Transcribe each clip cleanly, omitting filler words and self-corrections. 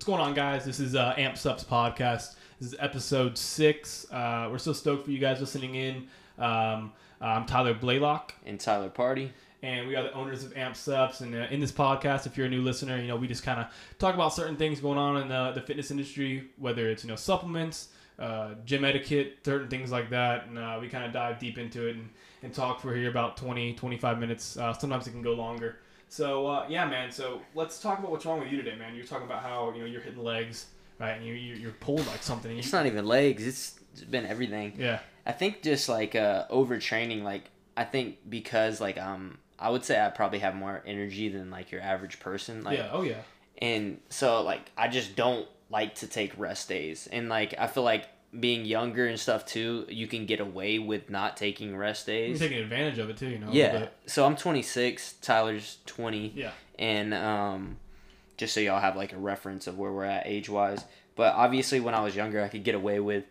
What's going on, guys? This is Amp Supps Podcast. This is episode 6. We're so stoked for you guys listening in. I'm Tyler Blaylock. And Tyler Party. And we are the owners of Amp Supps. And in this podcast, if you're a new listener, you know, we just kind of talk about certain things going on in the fitness industry, whether it's, you know, supplements, gym etiquette, certain things like that. And we kind of dive deep into it and talk for here about 20, 25 minutes. Sometimes it can go longer. So, yeah, man, so let's talk about what's wrong with you today, man. You're talking about how, you know, you're hitting legs, right, and you're pulled like something. It's not even legs. It's been everything. Yeah. I think just, like, overtraining, like, I think because, like, I would say I probably have more energy than, like, your average person. Like, yeah, oh, yeah. And so, like, I just don't like to take rest days. And, like, I feel like being younger and stuff, too, you can get away with not taking rest days. You're taking advantage of it, too, you know? Yeah. So, I'm 26. Tyler's 20. Yeah. And just so y'all have, like, a reference of where we're at age-wise. But, obviously, when I was younger, I could get away with,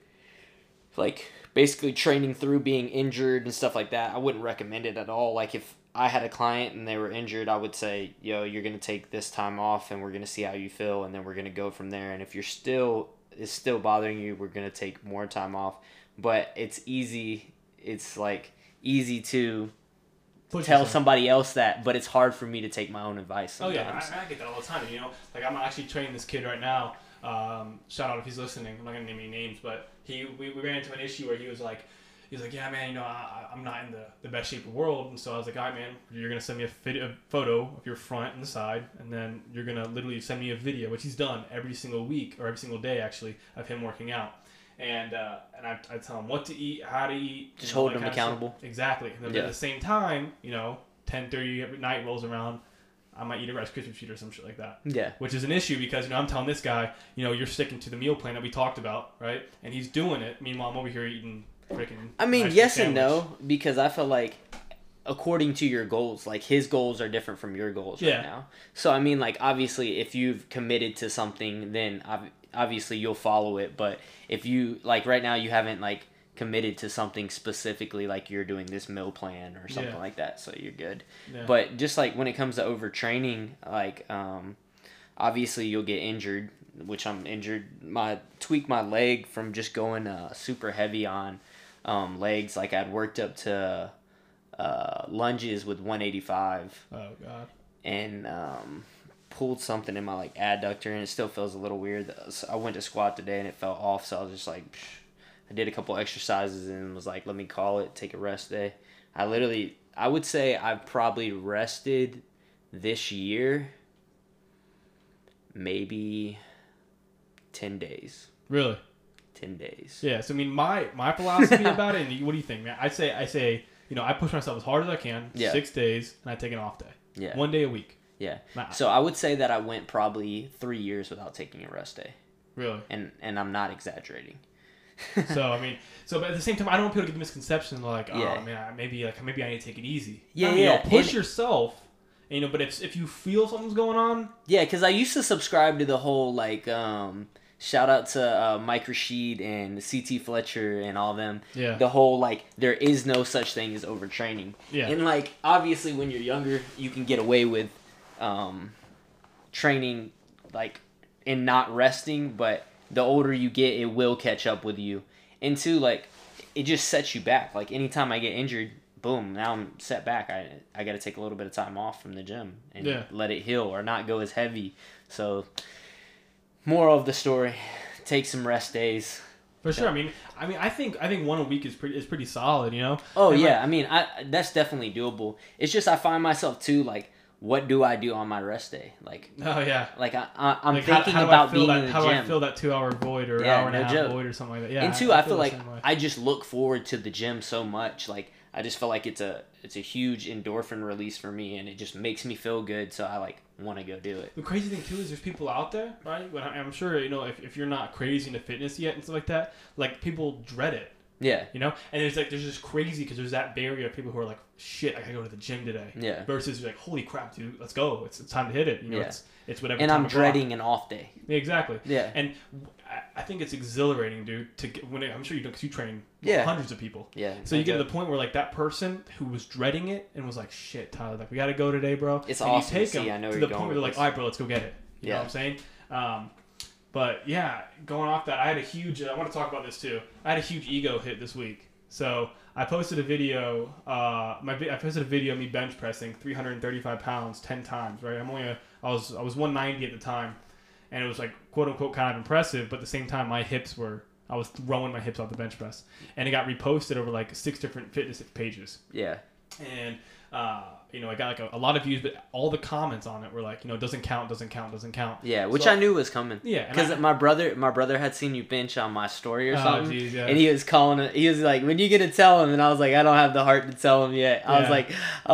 like, basically training through being injured and stuff like that. I wouldn't recommend it at all. Like, if I had a client and they were injured, I would say, yo, you're going to take this time off and we're going to see how you feel and then we're going to go from there. And if it's still bothering you, we're going to take more time off. But it's easy. It's like easy to tell somebody else that, but it's hard for me to take my own advice sometimes. Oh, yeah. I get that all the time. You know, like I'm actually training this kid right now. Shout out if he's listening. I'm not going to name any names, but we ran into an issue where he was like, yeah, man, you know, I'm not in the best shape of the world. And so I was like, all right, man, you're going to send me a photo of your front and the side, and then you're going to literally send me a video, which he's done every single week or every single day, actually, of him working out. And I tell him what to eat, how to eat. Just hold him accountable. Exactly. And then at the same time, you know, 10:30 every night rolls around. I might eat a Rice Krispie Treat or some shit like that. Yeah. Which is an issue because, you know, I'm telling this guy, you know, you're sticking to the meal plan that we talked about, right? And he's doing it. Meanwhile, I'm over here eating freaking I mean, yes and no, because I feel like according to your goals, like his goals are different from your goals right now. So, I mean, like, obviously, if you've committed to something, then obviously you'll follow it. But if you, like, right now you haven't, like, committed to something specifically, like you're doing this meal plan or something like that, so you're good. Yeah. But just like when it comes to overtraining, like obviously you'll get injured, which I'm injured. My tweak my leg from just going super heavy on legs. Like I'd worked up to lunges with 185. Oh god. And pulled something in my like adductor, and it still feels a little weird. So I went to squat today and it fell off, so I was just like. Psh. I did a couple exercises and was like, let me call it, take a rest day. I would say I've probably rested this year maybe 10 days. Really? 10 days. Yeah, so I mean, my philosophy about it, and what do you think, man? I say, you know, I push myself as hard as I can, 6 days, and I take an off day. Yeah. 1 day a week. Yeah. Nah. So I would say that I went probably 3 years without taking a rest day. Really? And I'm not exaggerating. So I mean, but at the same time, I don't want people to get the misconception like, oh man, maybe I need to take it easy. Yeah, I mean, you know, push yourself, you know. But if you feel something's going on, yeah, because I used to subscribe to the whole like shout out to Mike Rasheed and C.T. Fletcher and all them. Yeah, the whole like there is no such thing as overtraining. Yeah, and like obviously when you're younger, you can get away with training like and not resting, but. The older you get, it will catch up with you. And two, like, it just sets you back. Like, anytime I get injured, boom, now I'm set back. I got to take a little bit of time off from the gym and let it heal or not go as heavy. So, moral of the story, take some rest days. For sure. I mean, I think 1 a week is pretty solid, you know? Oh, and yeah. Like, I mean, that's definitely doable. It's just I find myself, too, like, what do I do on my rest day? Like, oh yeah, like I'm like thinking how about being in the gym. How do I fill that 2 hour void or hour and a half void or something like that? Yeah, and two, I feel like I just look forward to the gym so much. Like, I just feel like it's a huge endorphin release for me, and it just makes me feel good. So I like want to go do it. The crazy thing too is there's people out there, right? But I'm sure you know if you're not crazy into fitness yet and stuff like that, like people dread it. Yeah. You know? And there's just crazy because there's that barrier of people who are like, shit, I gotta go to the gym today. Yeah. Versus like, holy crap, dude, let's go. It's time to hit it. You know, it's whatever. And I'm dreading an off day. Yeah, exactly. Yeah. And I think it's exhilarating, dude, to get, when I'm sure you do because you train hundreds of people. Yeah. So you get to the point where like that person who was dreading it and was like, shit, Tyler, like we gotta go today, bro. It's awesome. You take them to the point where they're like, all right, bro, let's go get it. You know what I'm saying? But yeah, going off that, I want to talk about this too. I had a huge ego hit this week. So I posted a video. I posted a video of me bench pressing 335 pounds 10 times. Right, I was 190 at the time, and it was like quote unquote kind of impressive. But at the same time, I was throwing my hips off the bench press, and it got reposted over like 6 different fitness pages. Yeah, and I got like a lot of views, but all the comments on it were like, doesn't count, doesn't count, doesn't count. Yeah, which I knew was coming. Yeah, because my brother had seen you bench on my story or something, geez, yeah. And he was calling it. He was like, "When you gonna tell him?" And I was like, "I don't have the heart to tell him yet." Yeah. I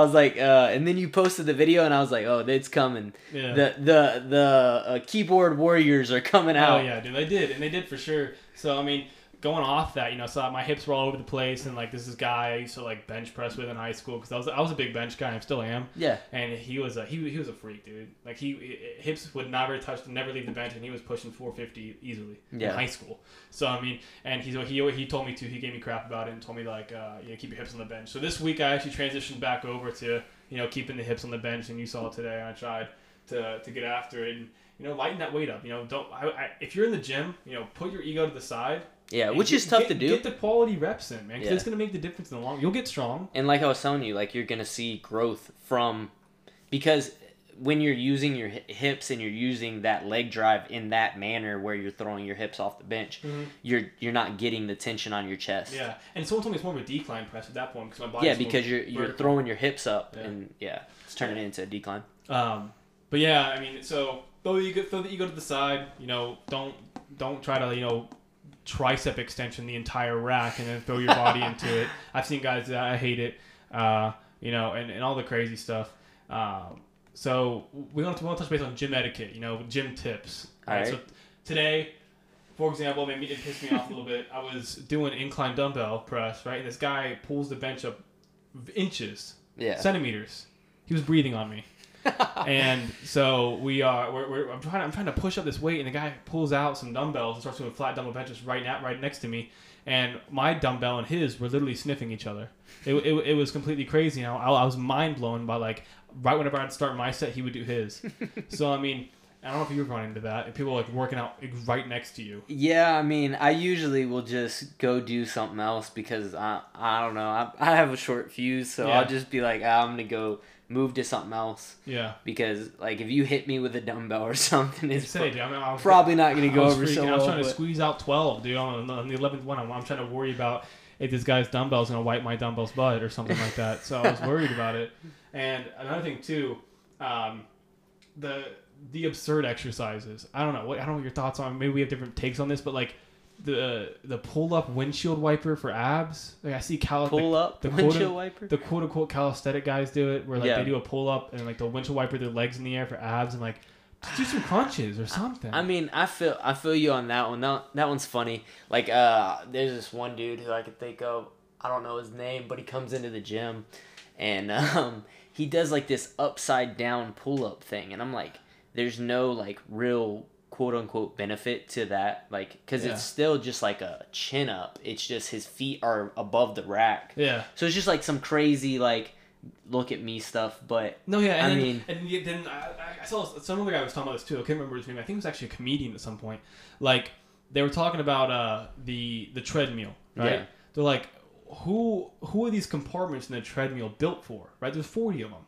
was like, and then you posted the video, and I was like, "Oh, it's coming." Yeah. The keyboard warriors are coming out. Oh yeah, dude, they did for sure. So I mean, going off that, so my hips were all over the place, and like this is guy I used to like bench press with in high school because I was a big bench guy, I still am. Yeah. And he was a freak, dude. Like hips would never leave the bench, and he was pushing 450 easily in high school. So I mean, and he told me to, he gave me crap about it and told me like keep your hips on the bench. So this week I actually transitioned back over to keeping the hips on the bench, and you saw it today. And I tried to get after it and lighten that weight up. If you're in the gym, put your ego to the side. Yeah, which is tough to do. Get the quality reps in, man, because it's going to make the difference in the long run. You'll get strong. And like I was telling you, like you're going to see growth because when you're using your hips and you're using that leg drive in that manner where you're throwing your hips off the bench, mm-hmm. you're not getting the tension on your chest. Yeah, and someone told me it's more of a decline press at that point because my body. Yeah, because you're throwing your hips up and it's turning it into a decline. But yeah, I mean, so throw the ego to the side. Don't try to tricep extension the entire rack and then throw your body into it. I've seen guys that I hate it, and all the crazy stuff. So we want to touch base on gym etiquette, gym tips. All right. So today, for example, maybe it pissed me off a little bit. I was doing incline dumbbell press, right? And this guy pulls the bench up inches, centimeters. He was breathing on me. And so I'm trying to push up this weight, and the guy pulls out some dumbbells and starts doing flat dumbbell benches right next to me, and my dumbbell and his were literally sniffing each other. It was completely crazy. I was mind blown by right whenever I'd start my set, he would do his. So I mean, I don't know if you've run into that. If people are working out right next to you. Yeah, I mean, I usually will just go do something else because I don't know. I have a short fuse, so I'll just be like, I'm gonna go move to something else. Yeah. Because like if you hit me with a dumbbell or something, it's probably not gonna go over so well. I was trying to squeeze out 12, dude. On the 11th one, I'm trying to worry about if this guy's dumbbell's gonna wipe my dumbbell's butt or something like that. So I was worried about it. And another thing too, the absurd exercises. I don't know. I don't know what your thoughts on. Maybe we have different takes on this, but like the pull up windshield wiper for abs. Like I see the quote unquote calisthenic guys do it, where they do a pull up and like the windshield wiper their legs in the air for abs, and like just do some crunches or something. I mean, I feel you on that one. That one's funny. Like there's this one dude who I could think of. I don't know his name, but he comes into the gym, and he does like this upside down pull up thing, and I'm like, there's no like real quote unquote benefit to that, like because it's still just like a chin up. It's just his feet are above the rack. Yeah. So it's just like some crazy like look at me stuff. But no, yeah. And then I saw some other guy was talking about this too. I can't remember his name. I think it was actually a comedian at some point. Like they were talking about the treadmill, right? Yeah. They're like, who are these compartments in the treadmill built for? Right? There's 40 of them.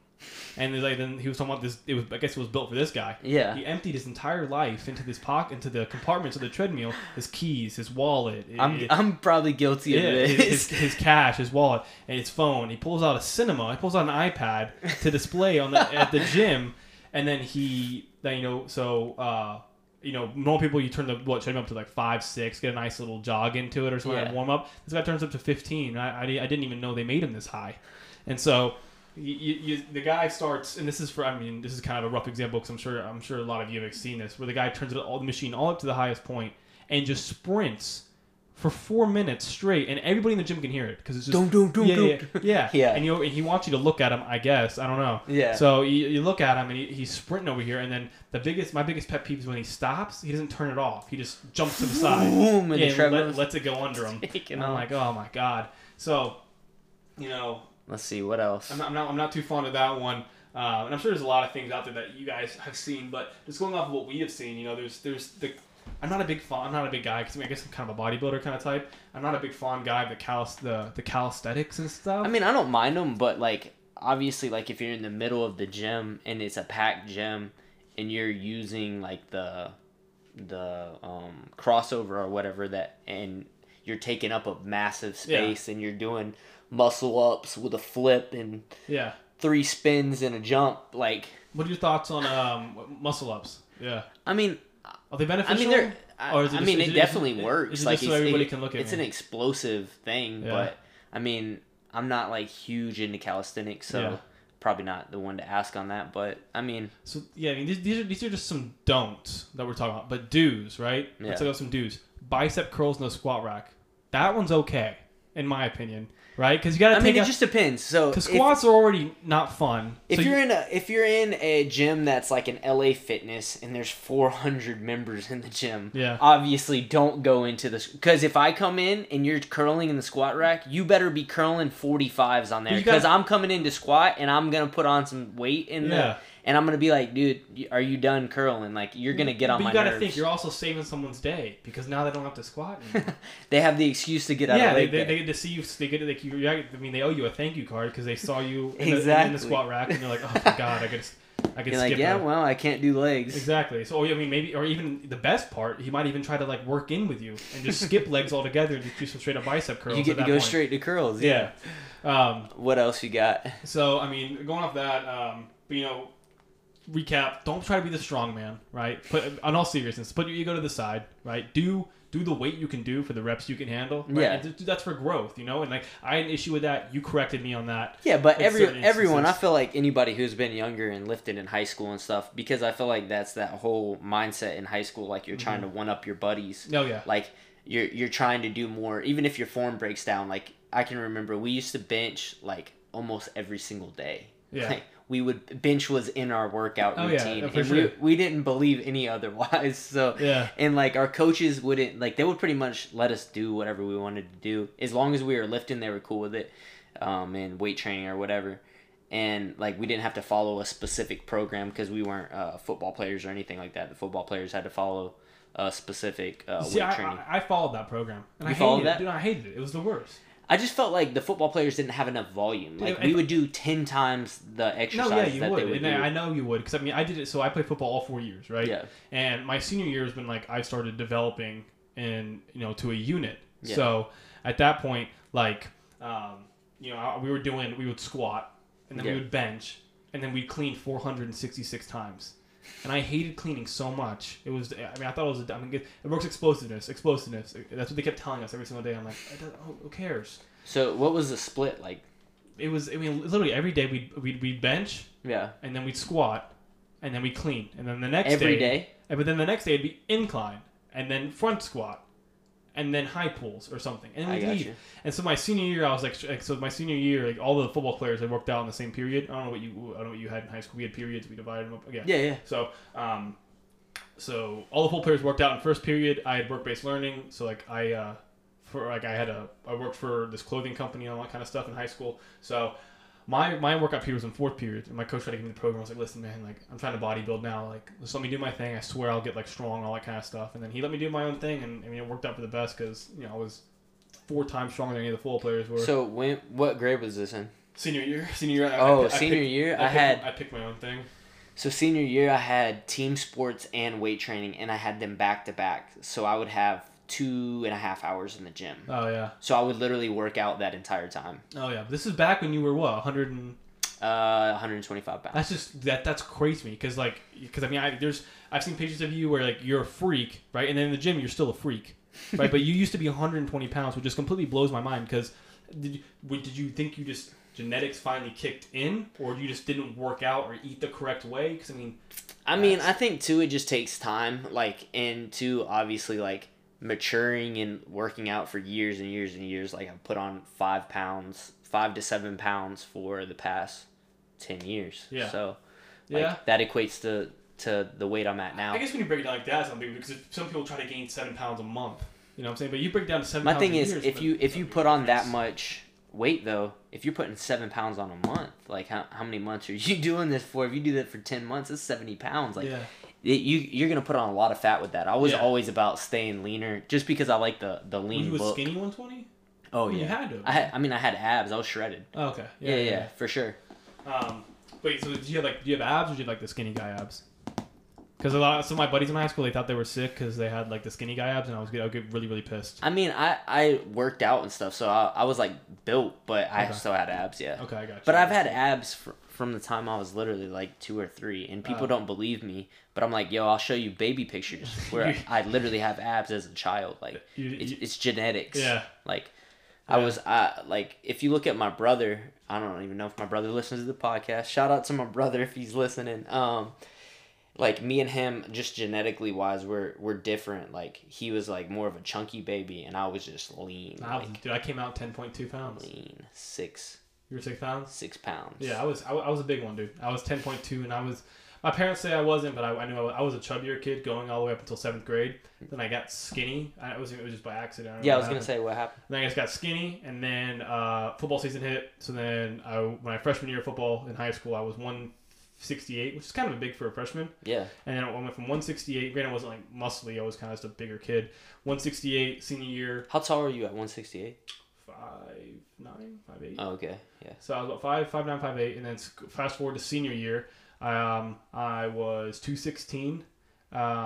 And then he was talking about this. I guess it was built for this guy. Yeah. He emptied his entire life into this pocket, into the compartments of the treadmill. His keys, his wallet. I'm probably guilty of this. His cash, his wallet, and his phone. He pulls out a cinema. He pulls out an iPad to display at the gym, and then normal people, you turn the treadmill up to like 5, 6, get a nice little jog into it or something, warm up. This guy turns up to 15. I didn't even know they made him this high, and so. The guy starts, and this is kind of a rough example because I'm sure a lot of you have seen this, where the guy turns all the machine all up to the highest point and just sprints for 4 minutes straight, and everybody in the gym can hear it because it's just yeah. And he wants you to look at him, I guess, I don't know. Yeah. So you look at him and he's sprinting over here, and then my biggest pet peeve is when he stops, he doesn't turn it off, he just jumps to the side, boom, and lets it go under him, and I'm like, oh my god. So let's see what else. I'm not too fond of that one, and I'm sure there's a lot of things out there that you guys have seen. But just going off of what we have seen, there's the I'm not a big guy because I guess I'm kind of a bodybuilder kind of type. I'm not a big fond guy of the calisthenics and stuff. I mean, I don't mind them, but like obviously, like if you're in the middle of the gym and it's a packed gym and you're using like the crossover or whatever that, and you're taking up a massive space and you're doing muscle ups with a flip and 3 spins and a jump. Like, what are your thoughts on muscle ups? Yeah, I mean. Are they beneficial? I mean, it definitely works. Like, so everybody can look at it's an explosive thing, but I mean, I'm not like huge into calisthenics, so probably not the one to ask on that. But I mean, so yeah, I mean, these are just some don'ts that we're talking about, but do's, right? Yeah. Let's talk about some do's. Bicep curls, no squat rack. That one's okay, in my opinion. Right, because you gotta. I mean, it just depends. So, because squats are already not fun. If you're in a gym that's like an LA Fitness and there's 400 members in the gym, obviously don't go into this. Because if I come in and you're curling in the squat rack, you better be curling 45s on there. Because I'm coming in to squat and I'm gonna put on some weight in there. And I'm going to be like, dude, are you done curling? Like, you're going to get on my nerves. But you got to think, you're also saving someone's day because now they don't have to squat anymore. They have the excuse to get out of the day. Yeah, they get to see you. They get they owe you a thank you card because they saw you in the squat rack. And you're like, oh, my God, I could skip like, well, I can't do legs. Exactly. So, I mean, maybe, or even the best part, he might even try to, like, work in with you and just skip legs altogether and just do some straight-up bicep curls. You get to go straight to curls. Yeah. What else you got? So, I mean, going off that, you know, recap, don't try to be the strong man, right? But on all seriousness, put your ego to the side, right? Do the weight you can do for the reps you can handle, right? Yeah. And that's for growth, you know? And like, I had an issue with that. You corrected me on that. Yeah, but everyone, I feel like anybody who's been younger and lifted in high school and stuff, because I feel like that's that whole mindset in high school, like you're trying to one-up your buddies. Oh, yeah. Like, you're trying to do more, even if your form breaks down. Like, I can remember we used to bench, like, almost every single day. Yeah. Like, bench was in our workout routine, and we didn't believe any otherwise. So and like our coaches wouldn't, like, they would pretty much let us do whatever we wanted to do as long as we were lifting. They were cool with it, and weight training or whatever, and like we didn't have to follow a specific program because we weren't football players or anything like that. The football players had to follow a specific weight training. I followed that program, and I hated it. It was the worst. I just felt like the football players didn't have enough volume. Like, we would do 10 times the exercise that would. They would do. I know you would, because, I mean, I did it. So I played football all 4 years, right? Yeah. And my senior year is when, like, I started developing and, you know, to a unit. Yeah. So at that point, like, you know, we would squat, and then we would bench, and then we'd clean 466 times. And I hated cleaning so much. It was, I mean, I thought it was, I mean, it works explosiveness. That's what they kept telling us every single day. I'm like, who cares? So what was the split like? It was, I mean, literally every day we'd bench. Yeah. And then we'd squat, and then we'd clean. And then the next day. Every day? But then the next day it'd be incline, and then front squat, and then high pulls or something. And we'd leave. And so my senior year, I was like, like all the football players had worked out in the same period. I don't know what you had in high school. We had periods. We divided them up. Yeah. So, so all the football players worked out in first period. I had work-based learning. So like I worked for this clothing company and all that kind of stuff in high school. So my workout period was in fourth period, and my coach tried to give me the program. I was like, listen, man, like, I'm trying to bodybuild now. Like, just let me do my thing. I swear I'll get, like, strong, all that kind of stuff. And then he let me do my own thing, and, I mean, it worked out for the best because, you know, I was 4 times stronger than any of the football players were. So what grade was this in? Senior year. I picked my own thing. So senior year, I had team sports and weight training, and I had them back-to-back. So I would have 2.5 hours in the gym. Oh, yeah. So I would literally work out that entire time. Oh, yeah. This is back when you were, 125 pounds. That's just, that's crazy to me, because I mean, I've seen pictures of you where, like, you're a freak, right? And then in the gym, you're still a freak, right? But you used to be 120 pounds, which just completely blows my mind, because did you think you just, genetics finally kicked in, or you just didn't work out or eat the correct way? Because, I mean, I think, too, it just takes time, like, and, too, obviously, like, maturing and working out for years and years and years. Like, I've put on 5 to 7 pounds for the past 10 years. Yeah. So, like, that equates to the weight I'm at now. I guess when you break it down like that, because some people try to gain 7 pounds a month. You know what I'm saying? But you break down to 7 pounds a year. My thing is, if you put on that much weight, though, if you're putting 7 pounds on a month, like, how many months are you doing this for? If you do that for 10 months, it's 70 pounds. Like, You're going to put on a lot of fat with that. I was always about staying leaner just because I like the lean look. Were you a skinny 120? Oh, yeah. You had to. I mean, I had abs. I was shredded. Oh, okay. Yeah, for sure. Wait, so do you have abs or do you have, like, the skinny guy abs? Because some of my buddies in my high school, they thought they were sick because they had, like, the skinny guy abs, and I would get really, really pissed. I mean, I worked out and stuff, so I was, like, built, but I still had abs, yeah. Okay, I got you. But I've had abs from the time I was literally, like, 2 or 3, and people don't believe me, but I'm like, yo, I'll show you baby pictures where I literally have abs as a child. Like, it's genetics. Yeah. Like, I was, if you look at my brother, I don't even know if my brother listens to the podcast. Shout out to my brother if he's listening. Like, me and him, just genetically wise, we're different. Like, he was, like, more of a chunky baby, and I was just lean. Dude, I came out 10.2 pounds. Lean. 6. You were 6 pounds? 6 pounds. Yeah, I was a big one, dude. I was 10.2, and I was... My parents say I wasn't, but I knew I was a chubbier kid going all the way up until 7th grade. Then I got skinny. It was just by accident. Yeah, I was going to say, what happened? Then I just got skinny, and then football season hit. So then when I freshman year of football in high school, I was 168, which is kind of big for a freshman. Yeah. And then I went from 168. Granted, I wasn't like muscly. I was kind of just a bigger kid. 168 senior year. How tall were you at 168? 5'9", 5'8". Oh, okay. Yeah. So I was about 5'9", 5'8", and then fast forward to senior year, I was 216. Dang. I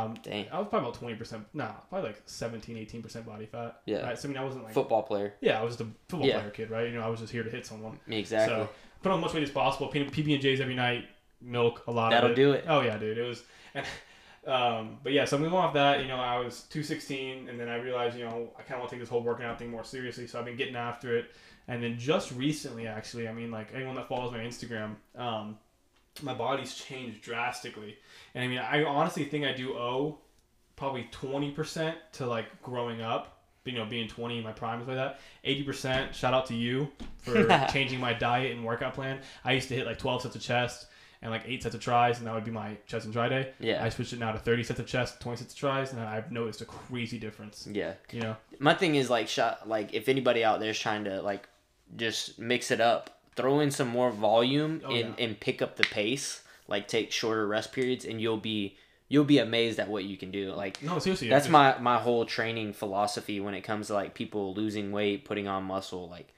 was probably about 20%. Nah, probably like 17-18% body fat. Yeah. Right? So I mean, I wasn't like football player. Yeah, I was just a football player kid, right? You know, I was just here to hit someone. Exactly. So put on as much weight as possible. PB&Js every night. Milk a lot. That'll do it. Oh yeah, dude. It was, and, but yeah. So I'm going off that. You know, I was 216, and then I realized, you know, I kind of want to take this whole working out thing more seriously. So I've been getting after it, and then just recently, actually, I mean, like anyone that follows my Instagram, my body's changed drastically, and I mean, I honestly think I do owe probably 20% to like growing up. You know, being 20 in my prime is like that. 80%. Shout out to you for changing my diet and workout plan. I used to hit like 12 sets of chest and like 8 sets of tries, and that would be my chest and try day. Yeah. I switched it now to 30 sets of chest, 20 sets of tries, and I've noticed a crazy difference. Yeah. You know? My thing is, like, if anybody out there is trying to, like, just mix it up, throw in some more volume and pick up the pace. Like, take shorter rest periods, and you'll be amazed at what you can do. Like, no, seriously. That's my whole training philosophy when it comes to, like, people losing weight, putting on muscle. Like,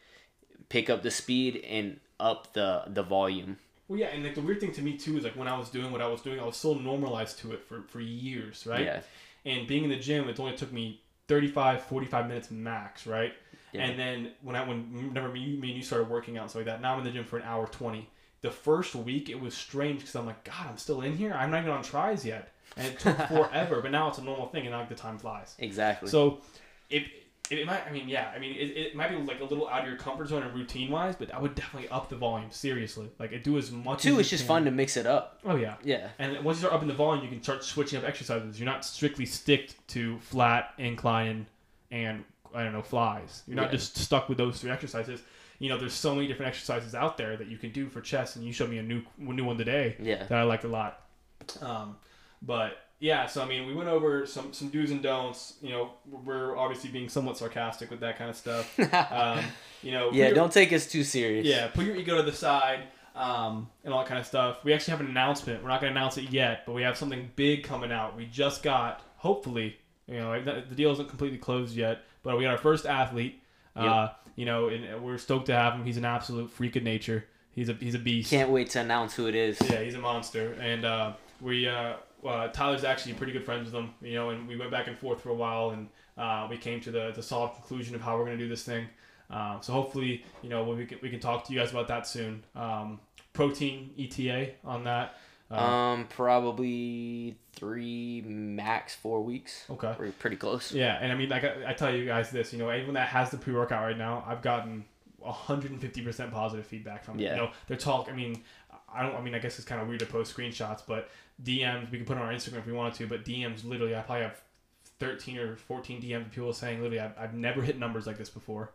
pick up the speed and up the volume. Well, yeah, and like the weird thing to me too is like when I was doing what I was doing, I was so normalized to it for years, right? Yeah. And being in the gym, it only took me 35, 45 minutes max, right? Yeah. And then whenever me and you started working out and stuff like that, now I'm in the gym for an hour 20. The first week, it was strange because I'm like, God, I'm still in here? I'm not even on tries yet. And it took forever, but now it's a normal thing, and now like, the time flies. Exactly. So it might, I mean, yeah, I mean, it might be like a little out of your comfort zone and routine wise, but I would definitely up the volume, seriously. Like, I do as much as you can. It's just fun to mix it up. Oh, yeah. Yeah. And once you start upping the volume, you can start switching up exercises. You're not strictly sticked to flat, incline, and, I don't know, flies. You're not just stuck with those 3 exercises. You know, there's so many different exercises out there that you can do for chest, and you showed me a new one today that I liked a lot. But... yeah, so I mean, we went over some do's and don'ts. You know, we're obviously being somewhat sarcastic with that kind of stuff. You know, don't take us too serious. Yeah, put your ego to the side and all that kind of stuff. We actually have an announcement. We're not going to announce it yet, but we have something big coming out. We just got, hopefully, you know, the deal isn't completely closed yet, but we got our first athlete. You know, and we're stoked to have him. He's an absolute freak of nature. He's a beast. Can't wait to announce who it is. Yeah, he's a monster, and Tyler's actually pretty good friends with them, you know, and we went back and forth for a while, and we came to the solid conclusion of how we're going to do this thing. So hopefully, you know, we can talk to you guys about that soon. Protein ETA on that. Probably 3 max 4 weeks. Okay. We're pretty close. Yeah. And I mean, like I tell you guys this, you know, anyone that has the pre-workout right now, I've gotten 150% positive feedback from them. You know, their talk. I mean, I guess it's kind of weird to post screenshots, but DMs, we can put on our Instagram if we wanted to, but DMs, literally, I probably have 13 or 14 DMs of people saying, literally, I've never hit numbers like this before.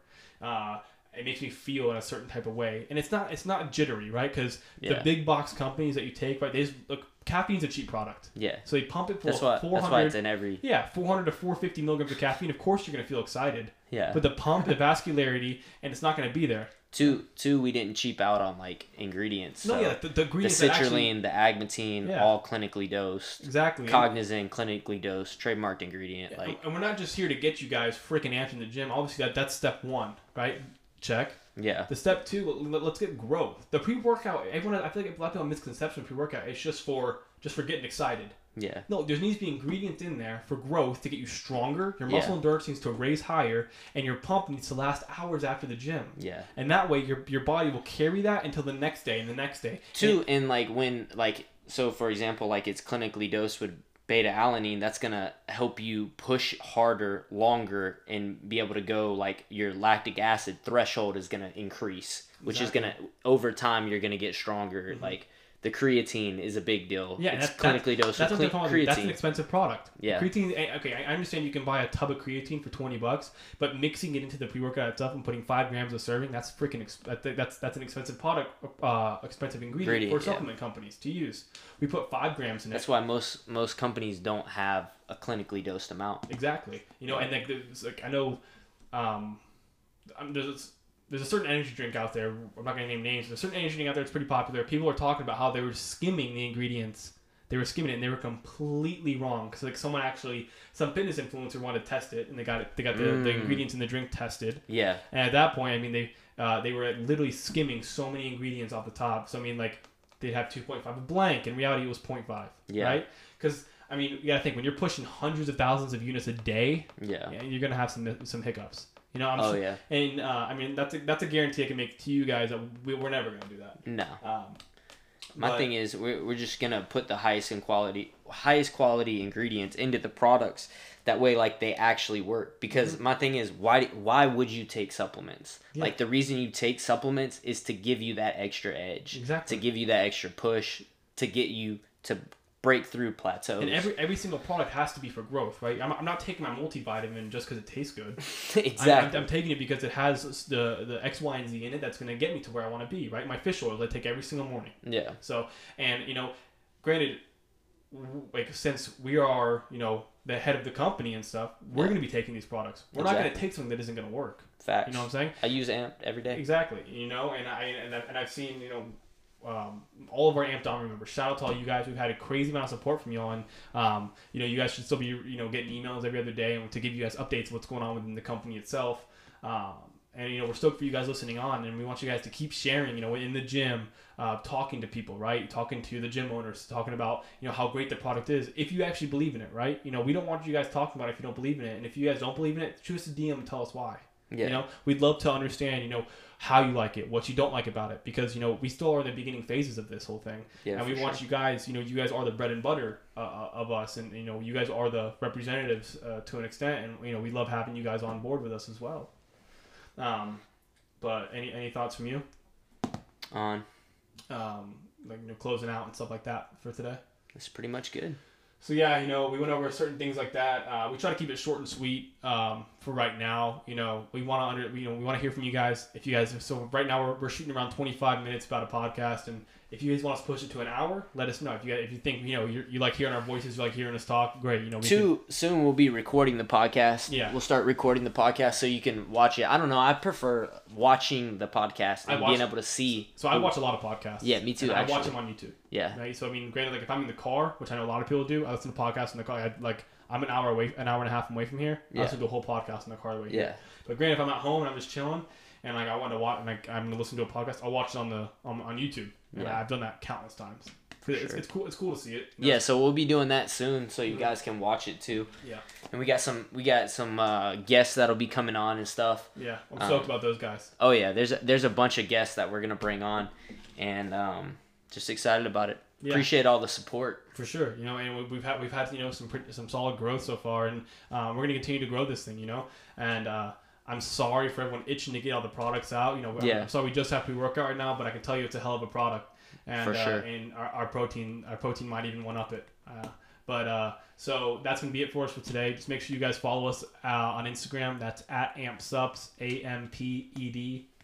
It makes me feel in a certain type of way. And it's not jittery, right? Because the big box companies that you take, right, they just, look, caffeine's a cheap product. Yeah. So they pump it for 400. That's why it's in every... Yeah, 400 to 450 milligrams of caffeine. Of course you're going to feel excited. Yeah. But the pump, the vascularity, and it's not going to be there. Two, we didn't cheap out on like ingredients. No, so yeah, the ingredients. The citrulline, the agmatine, all clinically dosed. Exactly. Cognizin, clinically dosed, trademarked ingredient. Yeah. Like, and we're not just here to get you guys freaking amped in the gym. Obviously, that's step one, right? Check. Yeah. The step two, let's get growth. The pre-workout, everyone, I feel like a lot of people have misconception of pre-workout. It's just for getting excited. Yeah. No, there needs to be ingredients in there for growth to get you stronger. Your muscle endurance needs to raise higher, and your pump needs to last hours after the gym. Yeah. And that way, your body will carry that until the next day and the next day. Too, and like when like so, for example, like it's clinically dosed with beta alanine. That's gonna help you push harder, longer, and be able to go like your lactic acid threshold is gonna increase, which is gonna over time you're gonna get stronger. Mm-hmm. Like. The creatine is a big deal. Yeah, it's clinically dosed. That's what creatine. That's an expensive product. Yeah, creatine. Okay, I understand you can buy a tub of creatine for $20, but mixing it into the pre-workout stuff and putting 5 grams of serving, that's freaking. That's an expensive product, expensive ingredient for supplement companies to use. We put 5 grams in it. That's why most companies don't have a clinically dosed amount. Exactly. You know, and like I know, there's a certain energy drink out there. I'm not going to name names. There's a certain energy drink out there that's pretty popular. People are talking about how they were skimming the ingredients. They were skimming it, and they were completely wrong. Because like someone actually, some fitness influencer wanted to test it, and they got the ingredients in the drink tested. Yeah. And at that point, I mean, they were literally skimming so many ingredients off the top. So I mean, like they'd have 2.5 a blank. In reality, it was 0.5. Yeah. Right? Because I mean, you got to think when you're pushing hundreds of thousands of units a day. Yeah. You're gonna have some hiccups. You know, and I mean that's a guarantee I can make to you guys that we're never gonna do that. No. My thing is we're just gonna put the highest quality ingredients into the products. That way, like they actually work. Because my thing is why would you take supplements? Yeah. Like the reason you take supplements is to give you that extra edge, exactly. To give you that extra push, to get you to break through plateaus. And every single product has to be for growth, right? I'm not taking my multivitamin just because it tastes good. Exactly. I'm taking it because it has the X, Y, and Z in it that's going to get me to where I want to be, right? My fish oil I take every single morning. Yeah. So, and, you know, granted, like since we are, you know, the head of the company and stuff, we're going to be taking these products. We're not going to take something that isn't going to work. Facts. You know what I'm saying? I use Amp every day. Exactly. You know, and I've seen, you know, all of our Amp Dom members. Shout out to all you guys. We've had a crazy amount of support from y'all, and you know, you guys should still be, you know, getting emails every other day and to give you guys updates of what's going on within the company itself. And you know, we're stoked for you guys listening on, and we want you guys to keep sharing. You know, in the gym, talking to people, right? Talking to the gym owners, talking about, you know, how great the product is. If you actually believe in it, right? You know, we don't want you guys talking about it if you don't believe in it, and if you guys don't believe in it, shoot us a DM and tell us why. Yeah. You know, we'd love to understand, you know, how you like it, what you don't like about it, because, you know, we still are in the beginning phases of this whole thing. Yeah, and we want you guys, you know, you guys are the bread and butter of us, and, you know, you guys are the representatives to an extent, and, you know, we love having you guys on board with us as well. But any thoughts from you on like, you know, closing out and stuff like that for today? That's pretty much good. So, yeah, you know, we went over certain things like that. We try to keep it short and sweet for right now. You know, we want to hear from you guys. If you guys are, so right now we're shooting around 25 minutes about a podcast, and if you guys want us to push it to an hour, let us know. If you think, you know, you like hearing our voices, you like hearing us talk, great. You know, soon we'll be recording the podcast. Yeah, we'll start recording the podcast so you can watch it. I don't know. I prefer watching the podcast and being able to see. So I watch a lot of podcasts. Yeah, me too. I watch them on YouTube. Yeah. Right? So I mean, granted, like if I'm in the car, which I know a lot of people do, I listen to podcasts in the car. I'm an hour and a half away from here. I listen to a whole podcast in the car. Here. But granted, if I'm at home and I'm just chilling and like I want to watch and like I'm gonna listen to a podcast, I'll watch it on YouTube. Yeah. And I've done that countless times. It's cool. It's cool to see it. Yeah. So we'll be doing that soon, so you guys can watch it too. Yeah. And we got some guests that'll be coming on and stuff. Yeah, I'm stoked about those guys. Oh yeah, there's a bunch of guests that we're gonna bring on, and just excited about it. Yeah. Appreciate all the support for sure. You know, and we've had you know some solid growth so far, and we're gonna continue to grow this thing. You know, and I'm sorry for everyone itching to get all the products out. You know, I'm sorry we just have to work out right now, but I can tell you it's a hell of a product, and for sure. And our protein might even one up it. So that's gonna be it for us for today. Just make sure you guys follow us on Instagram. That's at Amp Supps,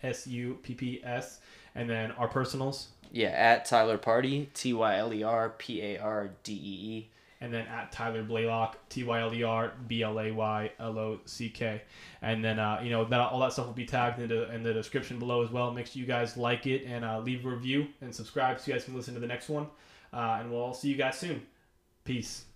AMPEDSUPPS, and then our personals. Yeah, at Tyler Party, TYLERPARDEE. and then at Tyler Blaylock, TYLER BLAYLOCK. And then, all that stuff will be tagged in the description below as well. Make sure you guys like it and leave a review and subscribe so you guys can listen to the next one. And we'll all see you guys soon. Peace.